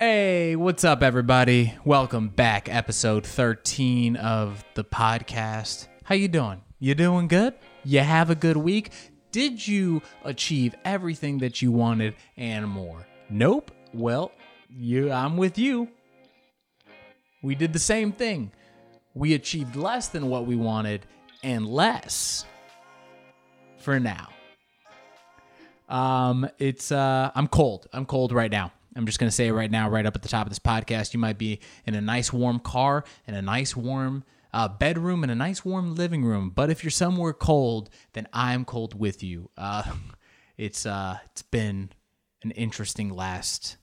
Hey, what's up, everybody? Welcome back, episode 13 of the podcast. How you doing? You doing good? You have a good week? Did you achieve everything that you wanted and more? Nope. Well, I'm with you. We did the same thing. We achieved less than what we wanted and less for now. I'm cold right now. I'm just going to say it right now, right up at the top of this podcast. You might be in a nice warm car, in a nice warm bedroom, in a nice warm living room. But if you're somewhere cold, then I'm cold with you. It's been an interesting last,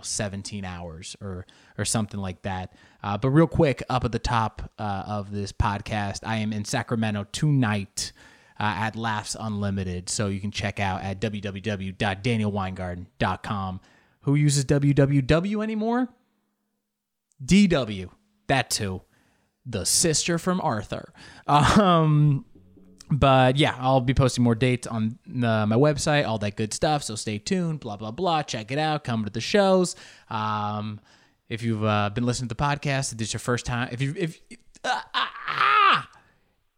17 hours or something like that. But real quick, up at the top of this podcast, I am in Sacramento tonight at Laughs Unlimited. So you can check out at www.danielweingarten.com. Who uses WWW anymore? DW. That too. The sister from Arthur. But yeah, I'll be posting more dates on my website, all that good stuff. So stay tuned, blah, blah, blah. Check it out. Come to the shows. If you've been listening to the podcast, if this is your first time,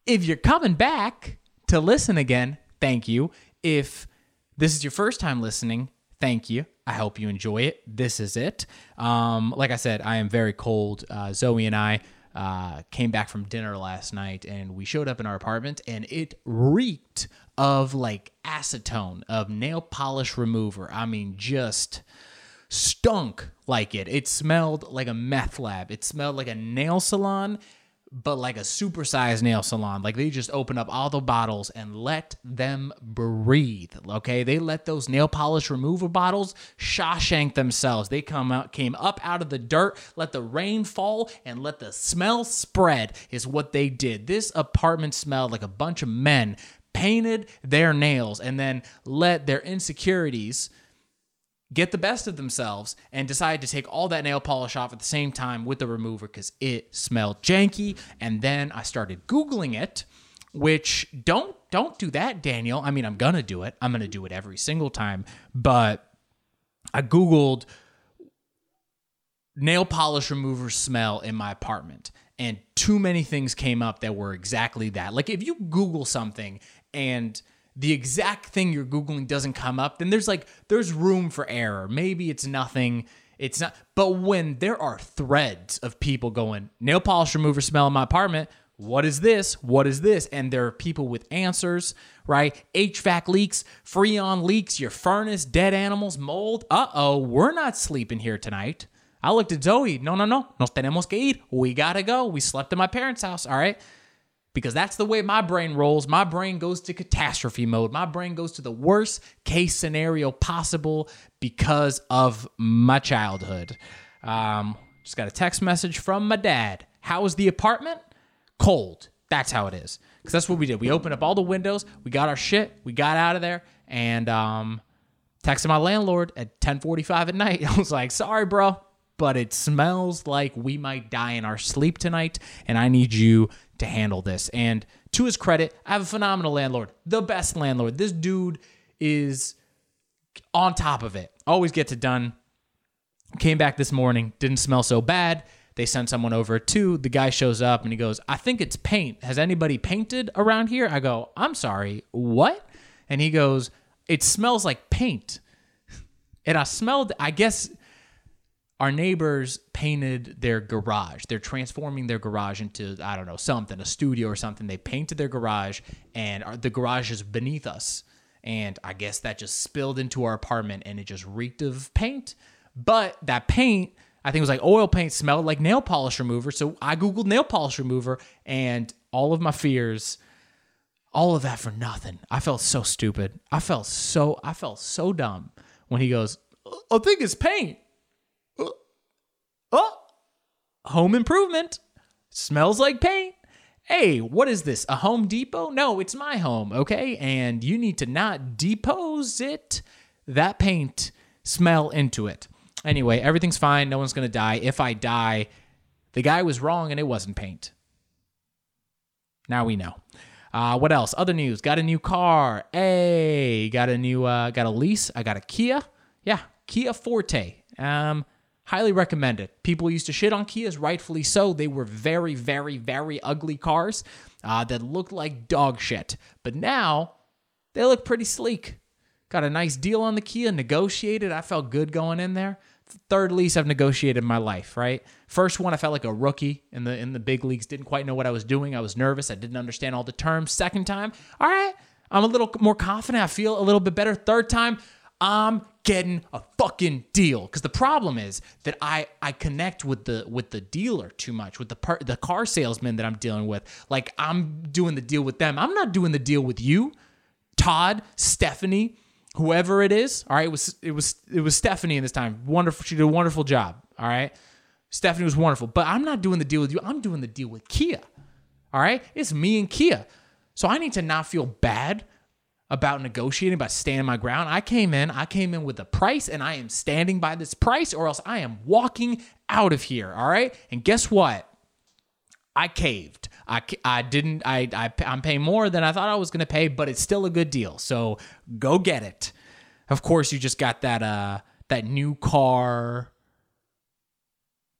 if you're coming back to listen again, thank you. If this is your first time listening, thank you. I hope you enjoy it. This is it. Like I said, I am very cold. Zoe and I came back from dinner last night, and we showed up in our apartment, and it reeked of like acetone, of nail polish remover. I mean, just stunk like it. It smelled like a meth lab. It smelled like a nail salon, but like a supersized nail salon. Like they just open up all the bottles and let them breathe, okay? They let those nail polish remover bottles Shawshank themselves. They came up out of the dirt, let the rain fall, and let the smell spread is what they did. This apartment smelled like a bunch of men painted their nails and then let their insecurities get the best of themselves and decide to take all that nail polish off at the same time with the remover because it smelled janky. And then I started Googling it, which don't do that, Daniel. I mean, I'm going to do it. I'm going to do it every single time. But I Googled nail polish remover smell in my apartment, and too many things came up that were exactly that. Like if you Google something and the exact thing you're Googling doesn't come up, then there's room for error. Maybe it's nothing. It's not. But when there are threads of people going, nail polish remover smell in my apartment, what is this? What is this? And there are people with answers, right? HVAC leaks, Freon leaks, your furnace, dead animals, mold. Uh-oh, we're not sleeping here tonight. I looked at Zoe. No. Nos tenemos que ir. We gotta go. We slept at my parents' house, all right? Because that's the way my brain rolls. My brain goes to catastrophe mode. My brain goes to the worst case scenario possible because of my childhood. Just got a text message from my dad. How is the apartment? Cold. That's how it is. Because that's what we did. We opened up all the windows. We got our shit. We got out of there. And texted my landlord at 10:45 at night. I was like, sorry, bro, but it smells like we might die in our sleep tonight, and I need you to handle this. And to his credit, I have a phenomenal landlord, the best landlord. This dude is on top of it. Always gets it done. Came back this morning, didn't smell so bad. They sent someone over too. The guy shows up and he goes, I think it's paint. Has anybody painted around here? I go, I'm sorry, what? And he goes, it smells like paint. And I guess... Our neighbors painted their garage. They're transforming their garage into, something, a studio or something. They painted their garage, and the garage is beneath us. And I guess that just spilled into our apartment, and it just reeked of paint. But that paint, I think it was like oil paint, smelled like nail polish remover. So I Googled nail polish remover, and all of my fears, all of that for nothing. I felt so stupid. I felt so dumb when he goes, I think it's paint. Oh, home improvement. Smells like paint. Hey, what is this? A Home Depot? No, it's my home, okay? And you need to not deposit that paint smell into it. Anyway, everything's fine. No one's going to die. If I die, the guy was wrong and it wasn't paint. Now we know. What else? Other news. Got a new car. Hey, got a lease. I got a Kia. Yeah, Kia Forte. Highly recommend it. People used to shit on Kias, rightfully so. They were very, very, very ugly cars that looked like dog shit. But now, they look pretty sleek. Got a nice deal on the Kia, negotiated. I felt good going in there. Third lease I've negotiated in my life, right? First one, I felt like a rookie in the big leagues. Didn't quite know what I was doing. I was nervous. I didn't understand all the terms. Second time, all right, I'm a little more confident. I feel a little bit better. Third time, I'm getting a fucking deal, because the problem is that I connect with the dealer too much, with the car salesman that I'm dealing with. Like, I'm doing the deal with them. I'm not doing the deal with you, Todd, Stephanie, whoever it is. All right, it was Stephanie in this time. Wonderful, she did a wonderful job. All right, Stephanie was wonderful, but I'm not doing the deal with you. I'm doing the deal with Kia. All right, it's me and Kia, so I need to not feel bad about negotiating, about standing my ground. I came in with a price, and I am standing by this price, or else I am walking out of here, all right? And guess what? I caved. I'm paying more than I thought I was going to pay, but it's still a good deal, so go get it. Of course, you just got that new car,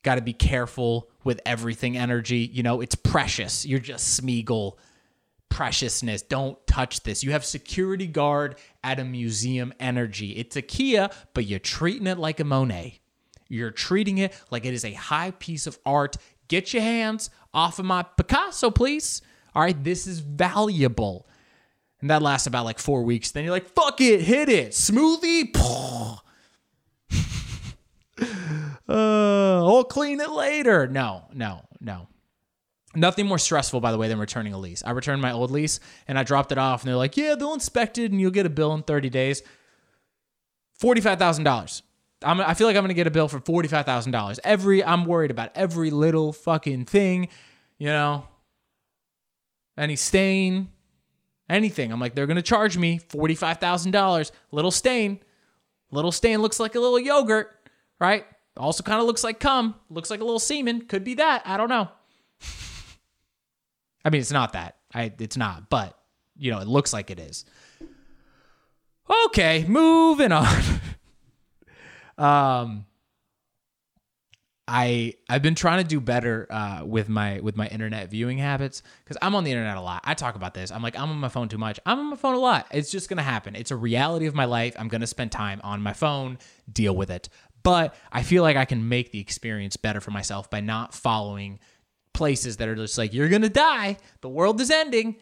got to be careful with everything energy. You know, it's precious. You're just Smeagol. Preciousness. Don't touch this. You have security guard at a museum energy. It's a Kia, but you're treating it like a Monet. You're treating it like it is a high piece of art. Get your hands off of my Picasso, please. All right, this is valuable. And that lasts about like 4 weeks. Then you're like, fuck it, hit it. Smoothie. I'll clean it later. No. Nothing more stressful, by the way, than returning a lease. I returned my old lease, and I dropped it off, and they're like, yeah, they'll inspect it, and you'll get a bill in 30 days. $45,000. I feel like I'm going to get a bill for $45,000. I'm worried about every little fucking thing, you know, any stain, anything. I'm like, they're going to charge me $45,000. Little stain looks like a little yogurt, right? Also kind of looks like cum. Looks like a little semen. Could be that. I don't know. I mean, it's not that. It's not, but, you know, it looks like it is. Okay, moving on. I've been trying to do better with my internet viewing habits, because I'm on the internet a lot. I talk about this. I'm like, I'm on my phone too much. I'm on my phone a lot. It's just going to happen. It's a reality of my life. I'm going to spend time on my phone. Deal with it. But I feel like I can make the experience better for myself by not following places that are just like, you're gonna die, the world is ending,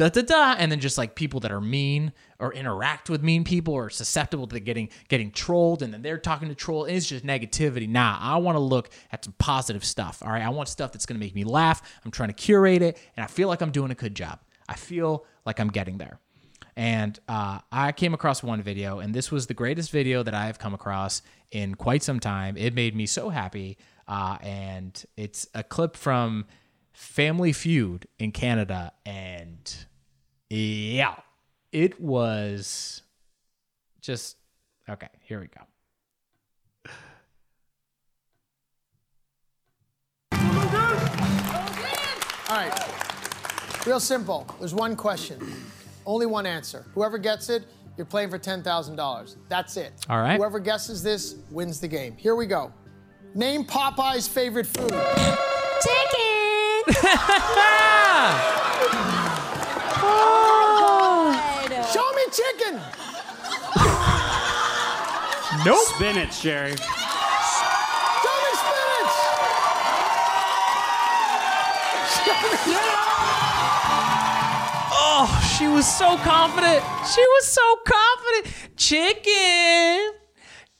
and then just like people that are mean or interact with mean people or susceptible to getting trolled, and then they're talking to troll, and it's just negativity. Nah, I want to look at some positive stuff. All right, I want stuff that's gonna make me laugh. I'm trying to curate it, and I feel like I'm doing a good job. I feel like I'm getting there. And I came across one video, and this was the greatest video that I have come across in quite some time. It made me so happy. And it's a clip from Family Feud in Canada. And yeah, it was just, okay, here we go. All right, real simple. There's one question, only one answer. Whoever gets it, you're playing for $10,000. That's it. All right. Whoever guesses this wins the game. Here we go. Name Popeye's favorite food. Chicken! Oh. Show me chicken! Nope. Spinach, Sherry. Show me spinach! Oh, she was so confident. Chicken!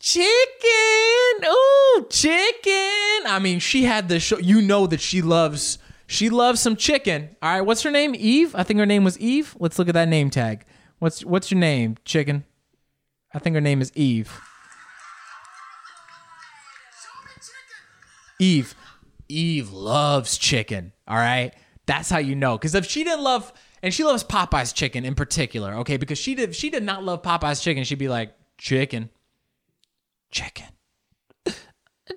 Chicken. Ooh, chicken. I mean, she had the show. You know that she loves some chicken. All right, what's her name? Eve? I think her name was Eve. Let's look at that name tag. What's your name, chicken? I think her name is Eve. Eve. Eve loves chicken. All right? That's how you know. Because if she didn't love, and she loves Popeye's chicken in particular, okay? Because if she did not love Popeye's chicken, she'd be like,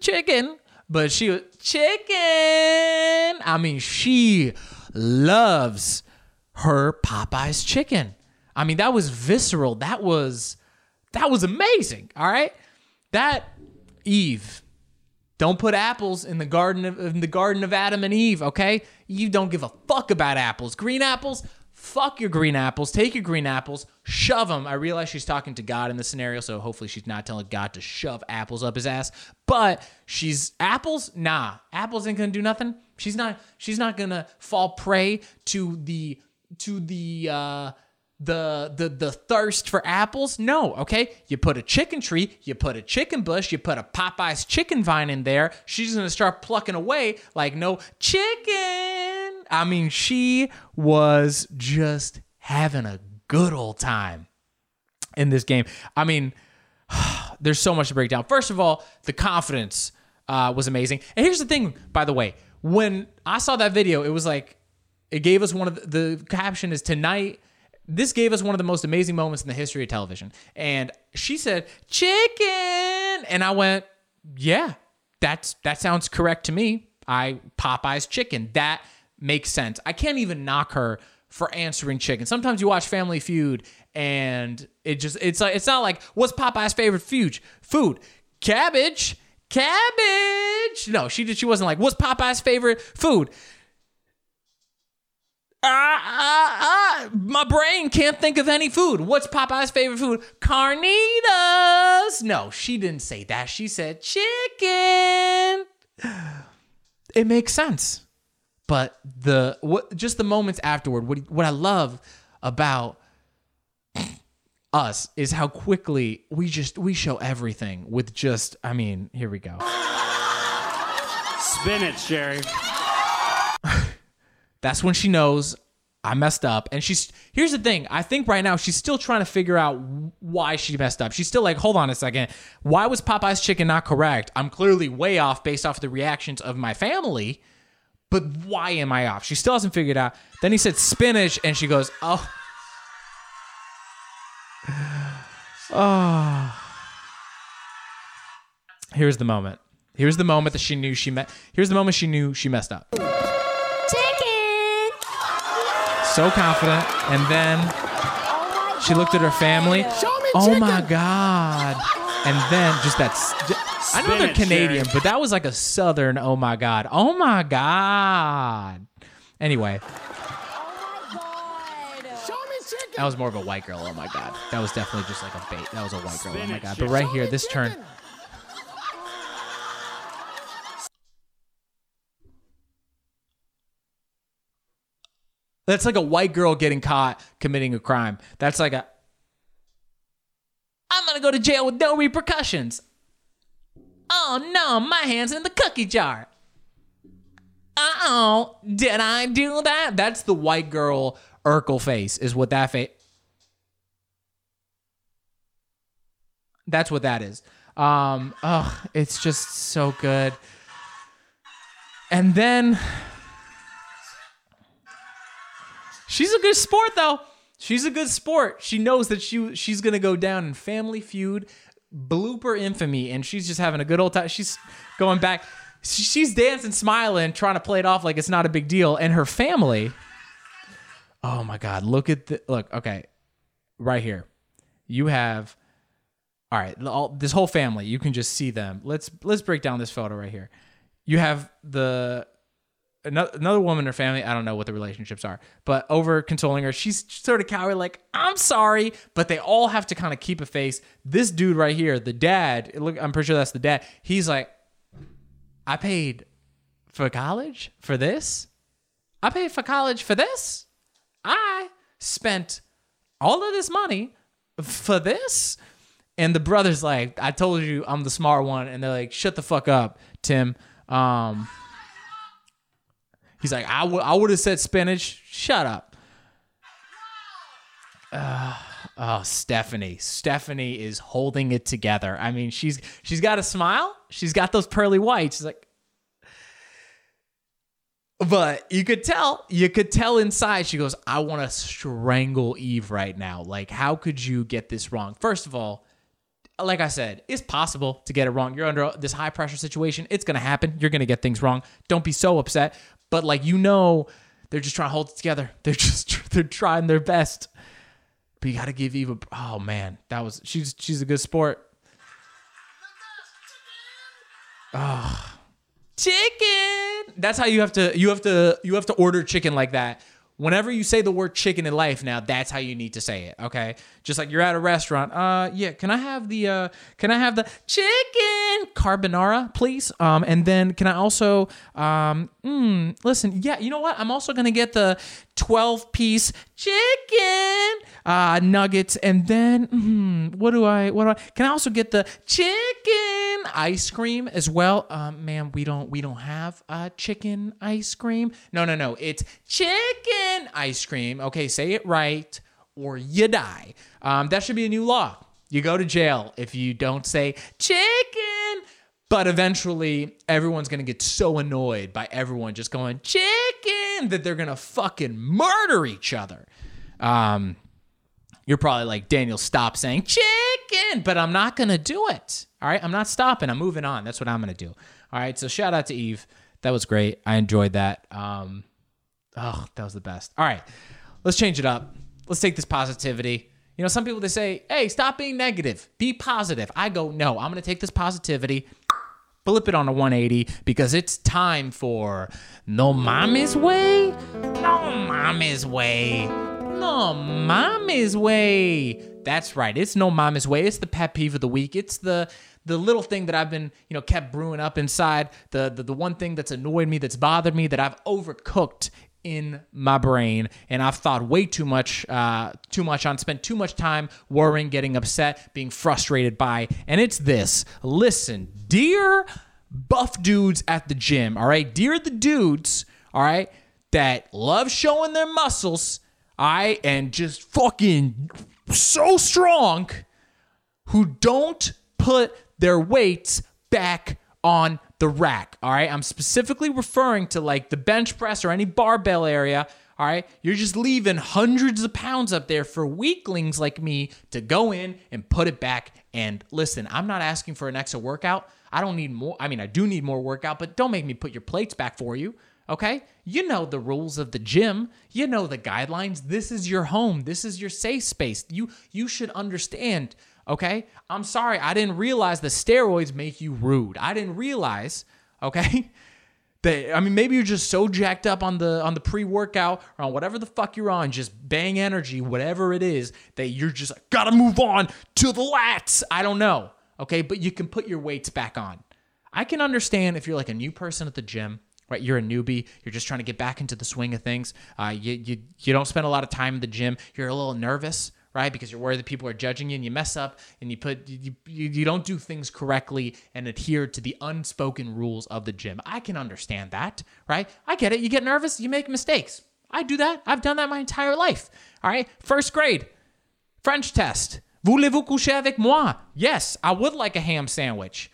chicken, but she was chicken. I mean, she loves her Popeye's chicken. I mean, that was visceral. That was amazing. All right, that Eve Don't put apples in the garden of Adam and Eve, okay? You don't give a fuck about apples. Green apples, fuck your green apples. Take your green apples, shove them. I realize she's talking to God in this scenario, so hopefully she's not telling God to shove apples up his ass. But she's apples? Nah, apples ain't gonna do nothing. She's not gonna fall prey to the thirst for apples? No, okay? You put a chicken tree, you put a chicken bush, you put a Popeye's chicken vine in there, she's gonna start plucking away like no chicken. I mean, she was just having a good old time in this game. I mean, there's so much to break down. First of all, the confidence was amazing. And here's the thing, by the way. When I saw that video, it was like, it gave us one of the caption is tonight, this gave us one of the most amazing moments in the history of television. And she said, chicken. And I went, yeah, that sounds correct to me. Popeye's chicken. That makes sense. I can't even knock her for answering chicken. Sometimes you watch Family Feud and it's not like, what's Popeye's favorite food? Cabbage. No, she wasn't like, what's Popeye's favorite food? My brain can't think of any food. What's Popeye's favorite food? Carnitas. No, she didn't say that. She said chicken. It makes sense. But the moments afterward, what I love about us is how quickly we show everything with just, I mean, here we go. Spin it, Sherry. That's when she knows I messed up. And here's the thing. I think right now she's still trying to figure out why she messed up. She's still like, hold on a second. Why was Popeye's chicken not correct? I'm clearly way off based off the reactions of my family, but why am I off? She still hasn't figured it out. Then he said spinach, and she goes, oh. Here's the moment. Here's the moment that she knew Here's the moment she knew she messed up. So confident, and then she looked at her family. Oh my God! And then just that. I know they're Canadian, but that was like a Southern. Oh my God! Oh my God! Anyway, that was more of a white girl. Oh my God! That was definitely just like a bait. That was a white girl. Oh my God! But right here, this turn. That's like a white girl getting caught committing a crime. That's like a, I'm going to go to jail with no repercussions. Oh no, my hand's in the cookie jar. Uh-oh, did I do that? That's the white girl Urkel face is what that face. That's what that is. It's just so good. And then... she's a good sport, though. She's a good sport. She knows that she's going to go down in Family Feud, blooper infamy, and she's just having a good old time. She's going back. She's dancing, smiling, trying to play it off like it's not a big deal. And her family, oh, my God, look, okay, right here. You have, all right, this whole family, you can just see them. Let's break down this photo right here. You have another woman in her family, I don't know what the relationships are, but over consoling her, she's sort of cowering, like, I'm sorry, but they all have to kind of keep a face. This dude right here, the dad, look, I'm pretty sure that's the dad. He's like, I paid for college for this. I paid for college for this. I spent all of this money for this. And the brother's like, I told you I'm the smart one. And they're like, shut the fuck up, Tim. He's like, I would have said spinach. Shut up. Stephanie. Stephanie is holding it together. I mean, she's got a smile. She's got those pearly whites. She's like, but you could tell inside. She goes, I want to strangle Eve right now. Like, how could you get this wrong? First of all, like I said, it's possible to get it wrong. You're under this high pressure situation. It's going to happen. You're going to get things wrong. Don't be so upset. But like, you know, they're just trying to hold it together. They're trying their best. But you got to give Eve a, oh man, she's a good sport. Oh, chicken. That's how you have to order chicken like that. Whenever you say the word chicken in life now, that's how you need to say it, okay? Just like you're at a restaurant. Can I have the chicken carbonara, please? And then can I also, you know what? I'm also going to get the 12-piece chicken nuggets. And then, can I also get the chicken ice cream as well? Ma'am, we don't have chicken ice cream. No, it's chicken ice cream. Okay, say it right or you die. That should be a new law. You go to jail if you don't say chicken. But eventually, everyone's going to get so annoyed by everyone just going chicken that they're going to fucking murder each other. You're probably like, Daniel, stop saying chicken, but I'm not going to do it. All right, I'm not stopping. I'm moving on. That's what I'm going to do. All right, so shout out to Eve. That was great. I enjoyed that. Oh, that was the best. All right, let's change it up. Let's take this positivity. You know, some people, they say, hey, stop being negative. Be positive. I go, no, I'm going to take this positivity, flip it on a 180, because it's time for No Mommy's Way. No Mommy's Way. No Mommy's Way. That's right. It's No Mommy's Way. It's the pet peeve of the week. It's the little thing that I've been, kept brewing up inside. The one thing that's annoyed me, that's bothered me, that I've overcooked in my brain, and I've thought way too much on, spent too much time worrying, getting upset, being frustrated by, and it's this. Listen, dear buff dudes at the gym, all right? Dear the dudes, all right, that love showing their muscles, all right, and just fucking so strong, who don't put their weights back on the rack, all right? I'm specifically referring to like the bench press or any barbell area, all right? You're just leaving hundreds of pounds up there for weaklings like me to go in and put it back. And listen, I'm not asking for an extra workout. I don't need more. I mean, I do need more workout, but don't make me put your plates back for you, okay? You know the rules of the gym. You know the guidelines. This is your home. This is your safe space. You should understand. Okay, I'm sorry. I didn't realize the steroids make you rude. I didn't realize, okay, that, I mean, maybe you're just so jacked up on the pre-workout or on whatever the fuck you're on, just bang energy, whatever it is, that you're just like, gotta move on to the lats. I don't know, okay, but you can put your weights back on. I can understand if you're like a new person at the gym, right? You're a newbie. You're just trying to get back into the swing of things. You don't spend a lot of time in the gym. You're a little nervous, right? Because you're worried that people are judging you and you mess up and you don't do things correctly and adhere to the unspoken rules of the gym. I can understand that, right? I get it. You get nervous, you make mistakes. I do that. I've done that my entire life. All right. First grade, French test. Voulez-vous coucher avec moi? Yes, I would like a ham sandwich.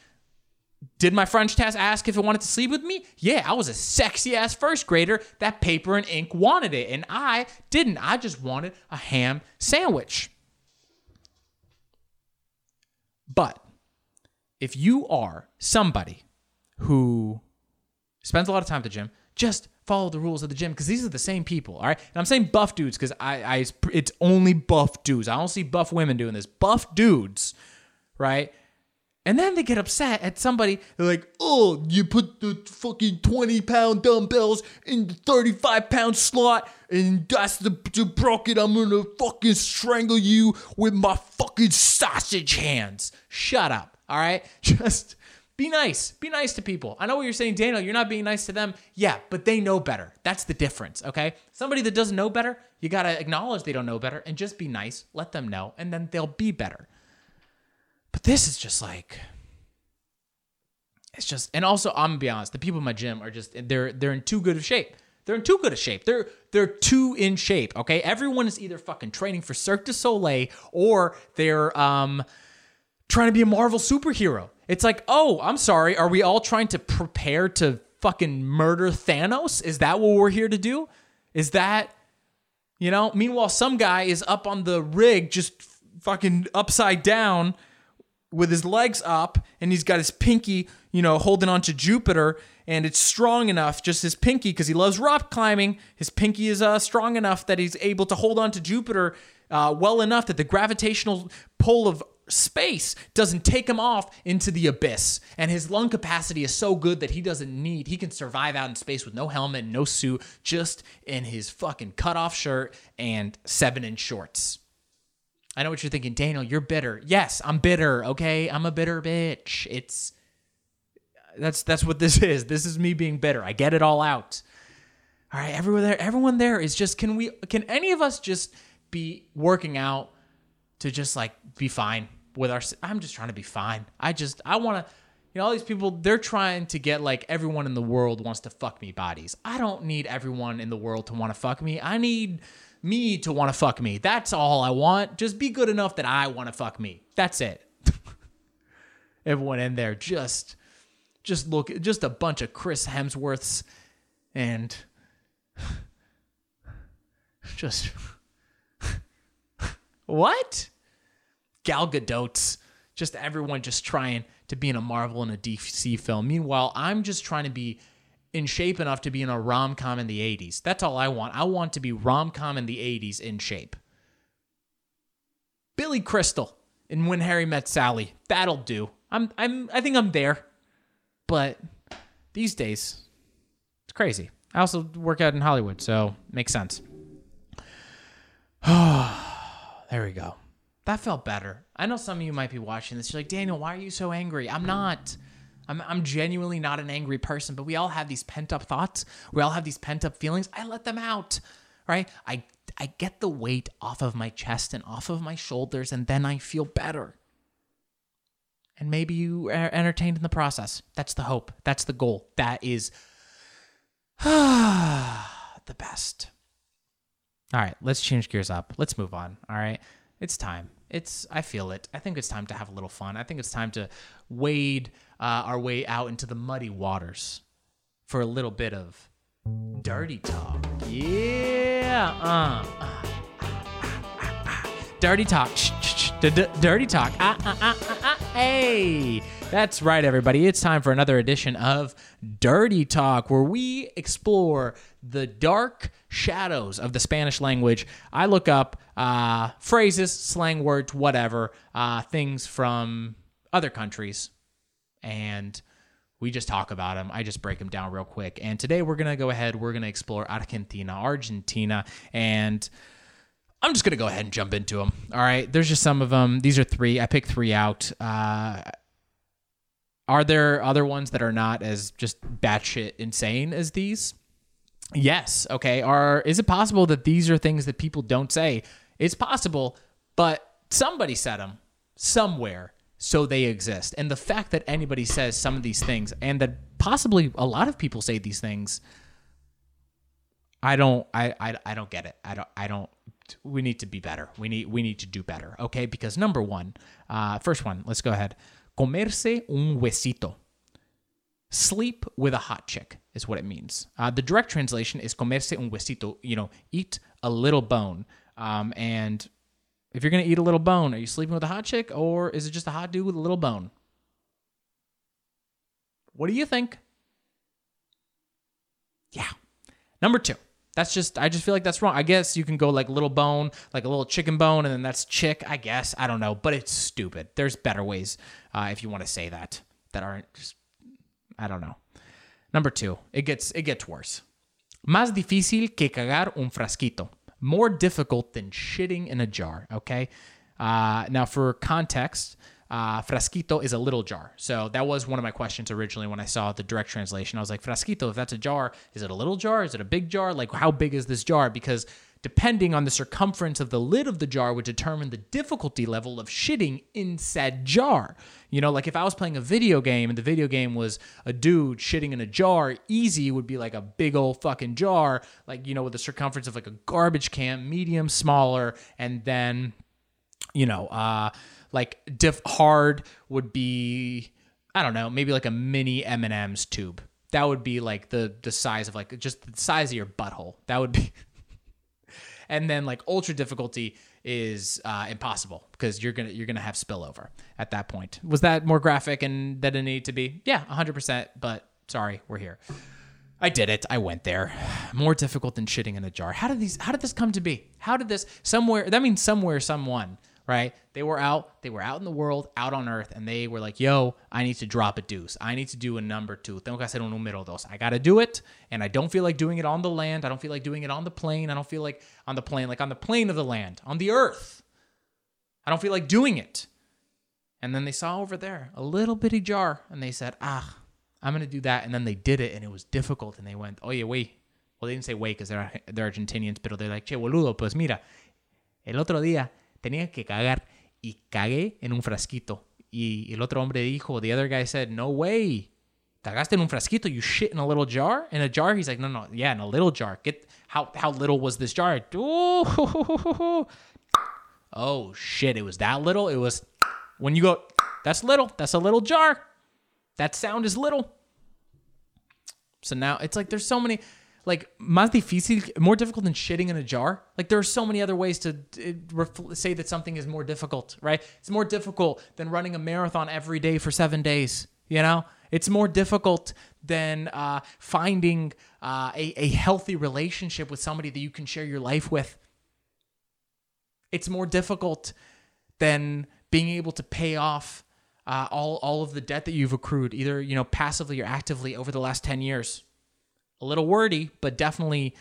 Did my French test ask if it wanted to sleep with me? Yeah, I was a sexy-ass first grader. That paper and ink wanted it, and I didn't. I just wanted a ham sandwich. But if you are somebody who spends a lot of time at the gym, just follow the rules of the gym, because these are the same people, all right? And I'm saying buff dudes because it's only buff dudes. I don't see buff women doing this. Buff dudes, right? And then they get upset at somebody. They're like, oh, you put the fucking 20-pound dumbbells in the 35-pound slot, and that's the bracket. I'm going to fucking strangle you with my fucking sausage hands. Shut up, all right? Just be nice. Be nice to people. I know what you're saying, Daniel. You're not being nice to them. Yeah, but they know better. That's the difference, okay? Somebody that doesn't know better, you got to acknowledge they don't know better and just be nice. Let them know, and then they'll be better. But this is just like, it's just, and also I'm gonna be honest, the people in my gym are just, they're in too good of shape. They're too in shape, okay? Everyone is either fucking training for Cirque du Soleil or they're trying to be a Marvel superhero. It's like, oh, I'm sorry, are we all trying to prepare to fucking murder Thanos? Is that what we're here to do? Is that, meanwhile, some guy is up on the rig just fucking upside down with his legs up, and he's got his pinky, holding onto Jupiter, and it's strong enough, just his pinky, because he loves rock climbing. His pinky is strong enough that he's able to hold onto Jupiter well enough that the gravitational pull of space doesn't take him off into the abyss. And his lung capacity is so good that he doesn't need, he can survive out in space with no helmet, no suit, just in his fucking cutoff shirt and 7-inch shorts. I know what you're thinking, Daniel, you're bitter. Yes, I'm bitter, okay? I'm a bitter bitch. That's what this is. This is me being bitter. I get it all out. All right, everyone there is just, can any of us just be working out to just like be fine with our, I'm just trying to be fine. I want to, you know, all these people, they're trying to get like everyone in the world wants to fuck me bodies. I don't need everyone in the world to want to fuck me. I need me to want to fuck me. That's all I want. Just be good enough that I want to fuck me. That's it. Everyone in there, just a bunch of Chris Hemsworths and just what? Gal Gadot's, just everyone just trying to be in a Marvel and a DC film. Meanwhile, I'm just trying to be in shape enough to be in a rom-com in the 80s. That's all I want. I want to be rom-com in the 80s in shape. Billy Crystal in When Harry Met Sally. That'll do. I think I'm there. But these days, it's crazy. I also work out in Hollywood, so makes sense. There we go. That felt better. I know some of you might be watching this. You're like, Daniel, why are you so angry? I'm not. I'm genuinely not an angry person, but we all have these pent-up thoughts. We all have these pent-up feelings. I let them out, right? I get the weight off of my chest and off of my shoulders, and then I feel better. And maybe you are entertained in the process. That's the hope. That's the goal. That is the best. All right, let's change gears up. Let's move on, all right? It's time. I feel it. I think it's time to have a little fun. I think it's time to wade our way out into the muddy waters for a little bit of dirty talk. Yeah. Dirty talk. Dirty talk. Hey. That's right, everybody. It's time for another edition of Dirty Talk, where we explore the dark shadows of the Spanish language. I look up phrases, slang words, whatever, things from other countries, and we just talk about them. I just break them down real quick. And today we're going to go ahead. We're going to explore Argentina, and I'm just going to go ahead and jump into them. All right. There's just some of them. These are three. I picked three out. Are there other ones that are not as just batshit insane as these? Yes. Okay. Is it possible that these are things that people don't say? It's possible, but somebody said them somewhere, so they exist. And the fact that anybody says some of these things, and that possibly a lot of people say these things, I don't get it. I don't. We need to be better. We need to do better. Okay. Because number one, first one. Let's go ahead. Comerse un huesito. Sleep with a hot chick is what it means. The direct translation is comerse un huesito, you know, eat a little bone. And if you're going to eat a little bone, are you sleeping with a hot chick, or is it just a hot dude with a little bone? What do you think? Yeah. Number two. I just feel like that's wrong. I guess you can go like little bone, like a little chicken bone, and then that's chick, I guess. I don't know, but it's stupid. There's better ways if you want to say that aren't just, I don't know. Number two, it gets worse. Más difícil que cagar un frasquito. More difficult than shitting in a jar, okay? Now for context, frasquito is a little jar. So that was one of my questions originally when I saw the direct translation. I was like, frasquito, if that's a jar, is it a little jar? Is it a big jar? Like, how big is this jar? Because depending on the circumference of the lid of the jar would determine the difficulty level of shitting in said jar. You know, like if I was playing a video game and the video game was a dude shitting in a jar, easy would be like a big old fucking jar, like, you know, with the circumference of like a garbage can, medium, smaller, and then, you know, like hard would be, I don't know, maybe like a mini M&M's tube. That would be like the size of like, just the size of your butthole. That would be, and then like ultra difficulty is impossible because you're gonna have spillover at that point. Was that more graphic and that it needed to be? Yeah, 100%, but sorry, we're here. I did it. I went there. More difficult than shitting in a jar. How did this come to be? Somewhere, that means somewhere someone, right? They were out in the world, out on earth, and they were like, yo, I need to drop a deuce. I need to do a number two. Tengo que hacer un número dos. I got to do it, and I don't feel like doing it on the land. I don't feel like doing it on the plane. I don't feel like on the plane of the land, on the earth. I don't feel like doing it. And then they saw over there a little bitty jar, and they said, I'm going to do that. And then they did it, and it was difficult, and they went, oye, wey. Well, they didn't say wey because they're Argentinians, but they're like, che, boludo, pues mira, el otro día tenía que cagar. Y cagué en un frasquito. Y el otro hombre dijo, the other guy said, no way. Cagaste en un frasquito? You shit in a little jar? In a jar? He's like, no, yeah, in a little jar. How little was this jar? Oh, shit, it was that little? It was, when you go, that's little. That's a little jar. That sound is little. So now, it's like there's so many, like, more difficult than shitting in a jar. Like, there are so many other ways to say that something is more difficult, right? It's more difficult than running a marathon every day for 7 days, you know? It's more difficult than finding a healthy relationship with somebody that you can share your life with. It's more difficult than being able to pay off all of the debt that you've accrued, either, you know, passively or actively over the last 10 years. A little wordy, but definitely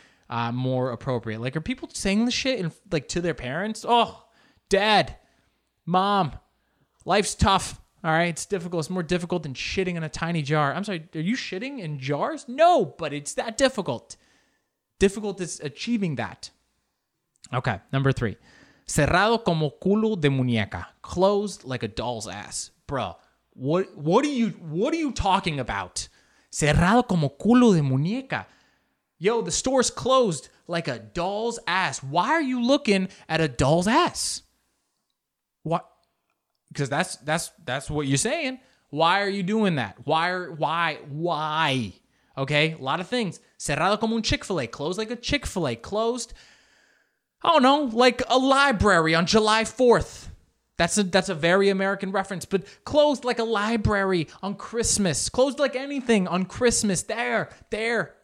more appropriate. Like, are people saying this shit in, like, to their parents? Oh, dad, mom, life's tough. All right, it's difficult. It's more difficult than shitting in a tiny jar. I'm sorry, are you shitting in jars? No, but it's that difficult. Difficult is achieving that. Okay, number 3. Cerrado como culo de muñeca. Closed like a doll's ass. Bro, what are you talking about? Cerrado como culo de muñeca. Yo, the store's closed like a doll's ass. Why are you looking at a doll's ass? What? Because that's what you're saying. Why are you doing that? Why? Okay, a lot of things. Cerrado como un Chick-fil-A. Closed like a Chick-fil-A. Closed, I don't know, like a library on July 4th. That's a very American reference, but closed like a library on Christmas. Closed like anything on Christmas. There.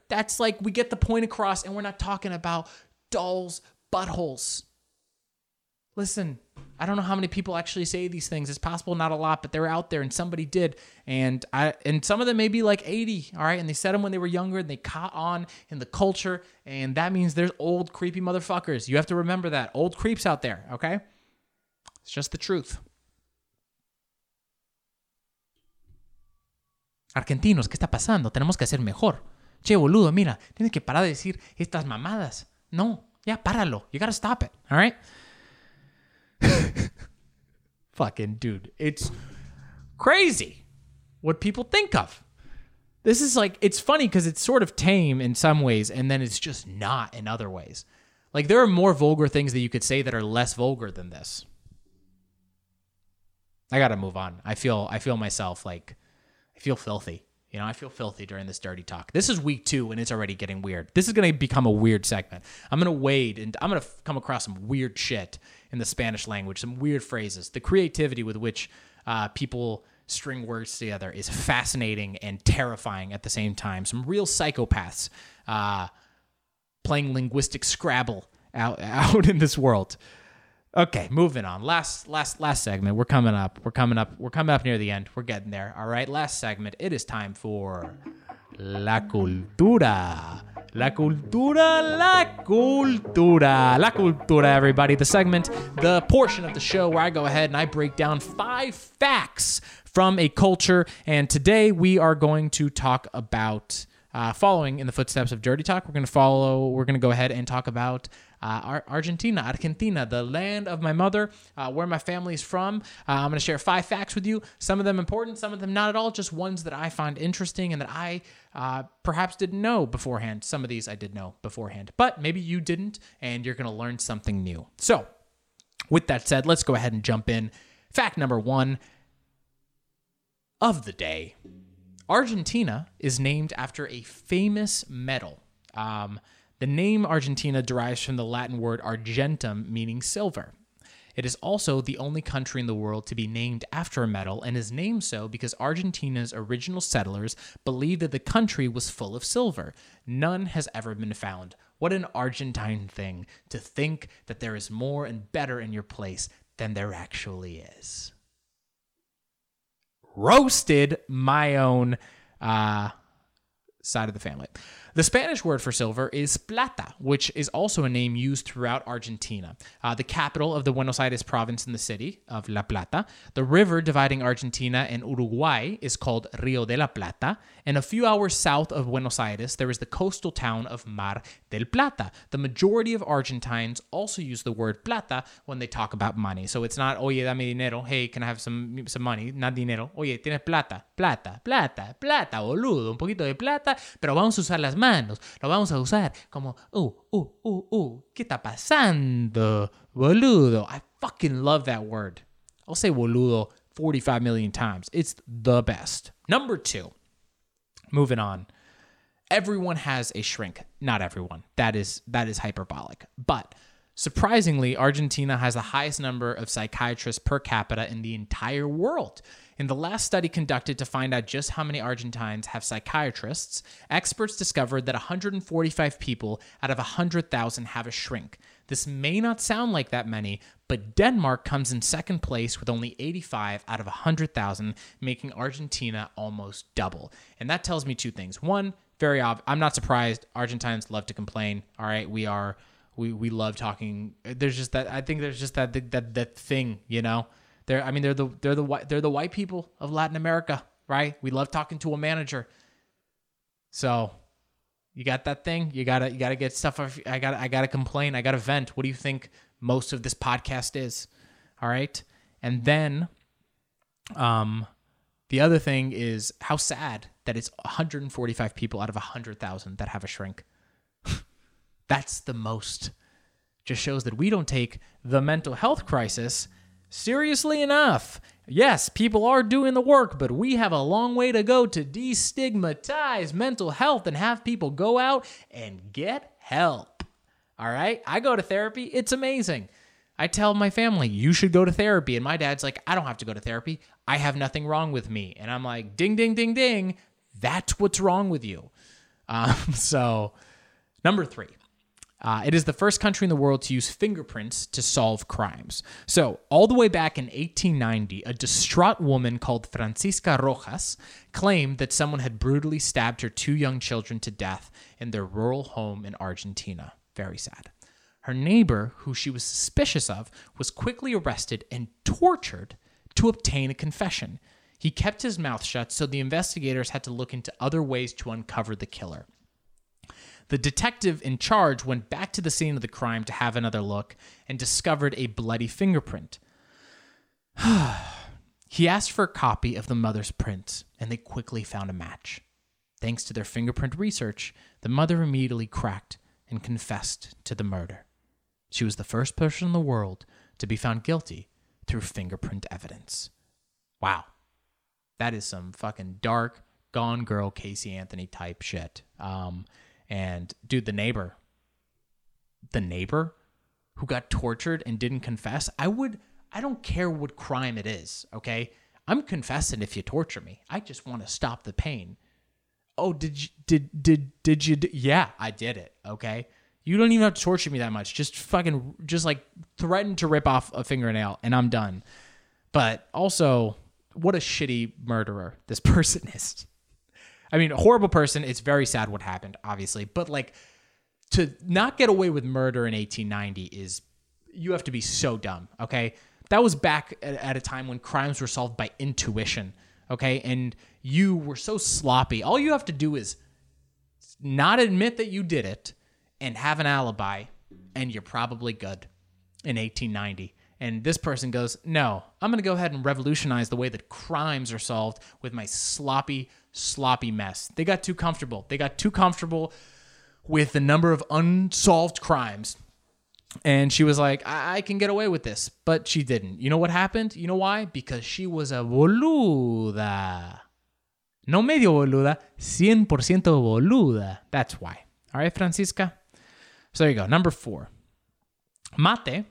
That's like, we get the point across, and we're not talking about dolls' buttholes. Listen, I don't know how many people actually say these things. It's possible not a lot, but they're out there, and somebody did. And some of them may be like 80, all right? And they said them when they were younger, and they caught on in the culture, and that means there's old, creepy motherfuckers. You have to remember that. Old creeps out there, okay? It's just the truth. Argentinos, ¿qué está pasando? Tenemos que hacer mejor. Che, boludo, mira, tienes que parar de decir estas mamadas. No, ya, páralo. You gotta stop it, all right? Fucking dude, it's crazy what people think of. This is like, it's funny because it's sort of tame in some ways, and then it's just not in other ways. Like, there are more vulgar things that you could say that are less vulgar than this. I gotta move on. I feel myself, like, I feel filthy. You know, I feel filthy during this dirty talk. This is week 2, and it's already getting weird. This is gonna become a weird segment. I'm gonna wade, and I'm gonna come across some weird shit in the Spanish language, some weird phrases. The creativity with which people string words together is fascinating and terrifying at the same time. Some real psychopaths playing linguistic Scrabble out in this world. Okay, moving on. Last segment. We're coming up near the end. We're getting there. All right, last segment. It is time for La Cultura, everybody. The segment, the portion of the show where I go ahead and I break down 5 facts from a culture. And today we are going to talk about, following in the footsteps of Dirty Talk, we're going to go ahead and talk about Argentina, the land of my mother, where my family is from. I'm going to share 5 facts with you, some of them important, some of them not at all, just ones that I find interesting and that I perhaps didn't know beforehand. Some of these I did know beforehand, but maybe you didn't, and you're going to learn something new. So with that said, let's go ahead and jump in. Fact number 1 of the day. Argentina is named after a famous metal. The name Argentina derives from the Latin word argentum, meaning silver. It is also the only country in the world to be named after a metal, and is named so because Argentina's original settlers believed that the country was full of silver. None has ever been found. What an Argentine thing, to think that there is more and better in your place. than there actually is. Roasted my own side of the family. The Spanish word for silver is plata, which is also a name used throughout Argentina. The capital of the Buenos Aires province and the city of La Plata. The river dividing Argentina and Uruguay is called Rio de la Plata. And a few hours south of Buenos Aires, there is the coastal town of Mar del Plata. The majority of Argentines also use the word plata when they talk about money. So it's not, oye, dame dinero. Hey, can I have some money? Not dinero. Oye, tienes plata. Plata, plata, plata, boludo. Un poquito de plata, pero vamos a usar las manos, lo vamos a usar como, ¿qué está pasando, boludo? I fucking love that word. I'll say boludo 45 million times. It's the best. Number two, moving on. Everyone has a shrink. Not everyone. That is hyperbolic. But surprisingly, Argentina has the highest number of psychiatrists per capita in the entire world. In the last study conducted to find out just how many Argentines have psychiatrists, experts discovered that 145 people out of 100,000 have a shrink. This may not sound like that many, but Denmark comes in second place with only 85 out of 100,000, making Argentina almost double. And that tells me two things. One, very obvious. I'm not surprised. Argentines love to complain. All right, we love talking. There's just that. I think there's just that thing, you know. They're the white people of Latin America, right? We love talking to a manager. So, you got that thing. You gotta get stuff. I gotta complain. I gotta vent. What do you think most of this podcast is? All right. And then, the other thing is how sad that it's 145 people out of 100,000 that have a shrink. That's the most. Just shows that we don't take the mental health crisis seriously enough. Yes, people are doing the work, but we have a long way to go to destigmatize mental health and have people go out and get help. All right? I go to therapy. It's amazing. I tell my family, you should go to therapy. And my dad's like, I don't have to go to therapy. I have nothing wrong with me. And I'm like, ding, ding, ding, ding. That's what's wrong with you. So number three. It is the first country in the world to use fingerprints to solve crimes. So, all the way back in 1890, a distraught woman called Francisca Rojas claimed that someone had brutally stabbed her two young children to death in their rural home in Argentina. Very sad. Her neighbor, who she was suspicious of, was quickly arrested and tortured to obtain a confession. He kept his mouth shut, so the investigators had to look into other ways to uncover the killer. The detective in charge went back to the scene of the crime to have another look and discovered a bloody fingerprint. He asked for a copy of the mother's prints, and they quickly found a match. Thanks to their fingerprint research, the mother immediately cracked and confessed to the murder. She was the first person in the world to be found guilty through fingerprint evidence. Wow. That is some fucking dark, Gone Girl, Casey Anthony type shit. And dude, the neighbor who got tortured and didn't confess, I don't care what crime it is, okay? I'm confessing if you torture me. I just want to stop the pain. Oh, yeah, I did it, okay? You don't even have to torture me that much. Just threaten to rip off a fingernail and I'm done. But also, what a shitty murderer this person is. I mean, a horrible person. It's very sad what happened, obviously. But, to not get away with murder in 1890 is, you have to be so dumb, okay? That was back at a time when crimes were solved by intuition, okay? And you were so sloppy. All you have to do is not admit that you did it and have an alibi, and you're probably good in 1890. And this person goes, no, I'm going to go ahead and revolutionize the way that crimes are solved with my sloppy mess. They got too comfortable. They got too comfortable with the number of unsolved crimes. And she was like, I can get away with this. But she didn't. You know what happened? You know why? Because she was a boluda. No medio boluda, 100% boluda. That's why. All right, Francisca? So there you go. Number four. Mate.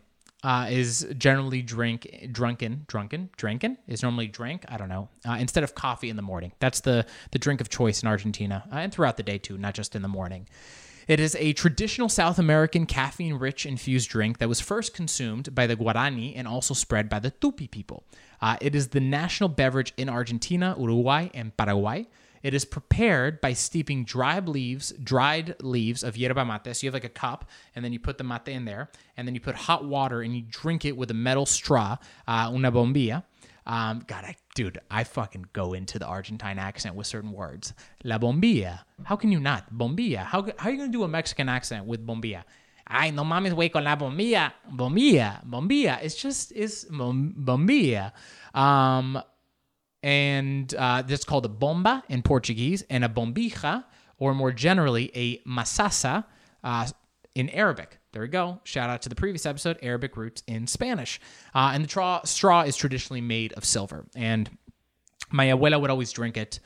Is generally drunken is normally drank. I don't know. Instead of coffee in the morning. That's the drink of choice in Argentina and throughout the day too, not just in the morning. It is a traditional South American caffeine-rich infused drink that was first consumed by the Guarani and also spread by the Tupi people. It is the national beverage in Argentina, Uruguay, and Paraguay. It is prepared by steeping dried leaves of yerba mate. So you have like a cup, and then you put the mate in there, and then you put hot water, and you drink it with a metal straw, una bombilla. I fucking go into the Argentine accent with certain words. La bombilla. How can you not? Bombilla. How are you going to do a Mexican accent with bombilla? Ay, no mames, güey, con la bombilla. Bombilla. Bombilla. It's bombilla. And that's called a bomba in Portuguese, and a bombija, or more generally, a masasa in Arabic. There we go. Shout out to the previous episode, Arabic roots in Spanish. And the straw is traditionally made of silver. And my abuela would always drink it.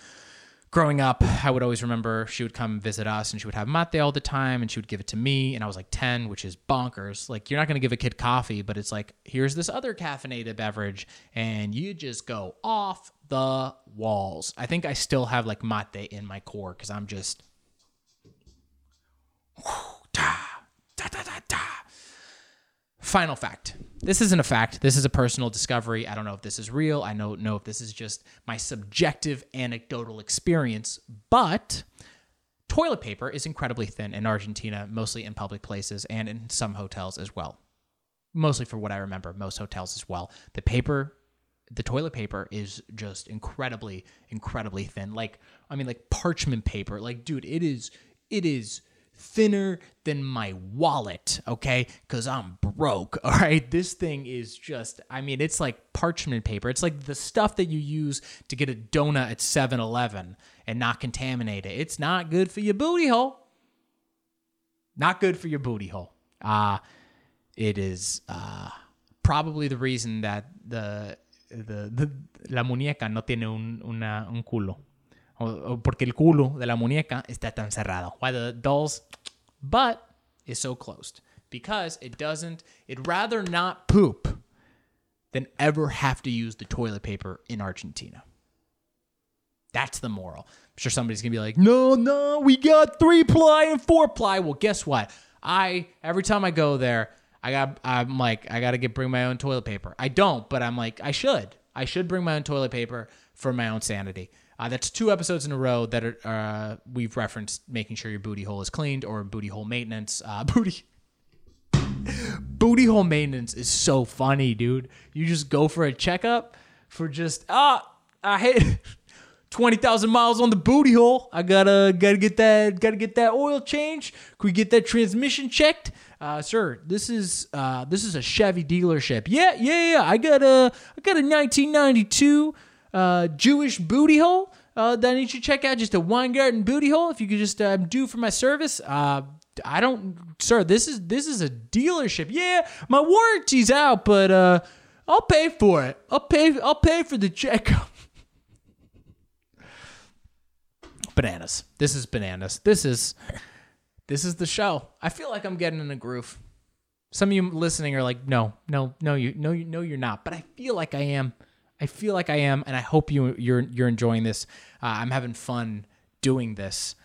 Growing up, I would always remember she would come visit us, and she would have mate all the time, and she would give it to me, and I was like 10, which is bonkers. Like, you're not going to give a kid coffee, but it's like, here's this other caffeinated beverage, and you just go off the walls. I think I still have like mate in my core because I'm just... Final fact. This isn't a fact. This is a personal discovery. I don't know if this is real. I don't know if this is just my subjective anecdotal experience, but toilet paper is incredibly thin in Argentina, mostly in public places and in some hotels as well. Mostly for what I remember, most hotels as well. The toilet paper is just incredibly, incredibly thin. Like parchment paper. Like, dude, it is thinner than my wallet, okay? Because I'm broke, all right? This thing is just, it's like parchment paper. It's like the stuff that you use to get a donut at 7-Eleven and not contaminate it. It's not good for your booty hole. Not good for your booty hole. It is probably the reason that la muñeca no tiene un culo. O porque el culo de la muñeca está tan cerrado. Why the doll's butt is so closed. Because it'd rather not poop than ever have to use the toilet paper in Argentina. That's the moral. I'm sure somebody's going to be like, no, we got 3-ply and 4-ply. Well, guess what? Every time I go there, I got to bring my own toilet paper. I don't, but I'm like, I should bring my own toilet paper for my own sanity. That's 2 episodes in a row that are, we've referenced making sure your booty hole is cleaned, or booty hole maintenance. Booty hole maintenance is so funny, dude. You just go for a checkup for just, I hit 20,000 miles on the booty hole. I gotta get that oil changed. Can we get that transmission checked? Sir, this is a Chevy dealership. Yeah. I got a 1992. Jewish booty hole that I need you to check out. Just a Weingarten booty hole. If you could just do for my service. Sir, this is a dealership. Yeah, my warranty's out, but I'll pay for it. I'll pay for the checkup. Bananas. This is bananas. This is the show. I feel like I'm getting in a groove. Some of you listening are like, no, you're not. But I feel like I am. And I hope you're enjoying this. I'm having fun doing this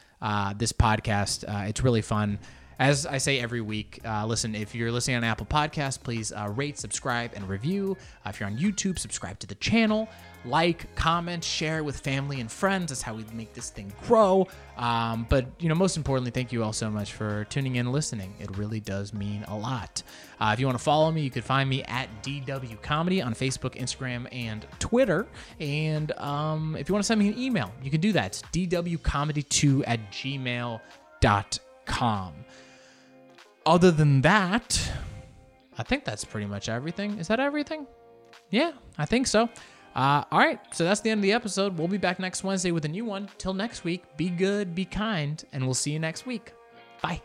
this podcast. It's really fun. As I say every week, listen, if you're listening on Apple Podcasts, please rate, subscribe, and review. If you're on YouTube, subscribe to the channel. Like, comment, share with family and friends. That's how we make this thing grow. But, most importantly, thank you all so much for tuning in and listening. It really does mean a lot. If you want to follow me, you can find me at DW Comedy on Facebook, Instagram, and Twitter. And if you want to send me an email, you can do that. It's dwcomedy2@gmail.com. Other than that, I think that's pretty much everything. Is that everything? Yeah, I think so. All right, so that's the end of the episode. We'll be back next Wednesday with a new one. Till next week, be good, be kind, and we'll see you next week. Bye.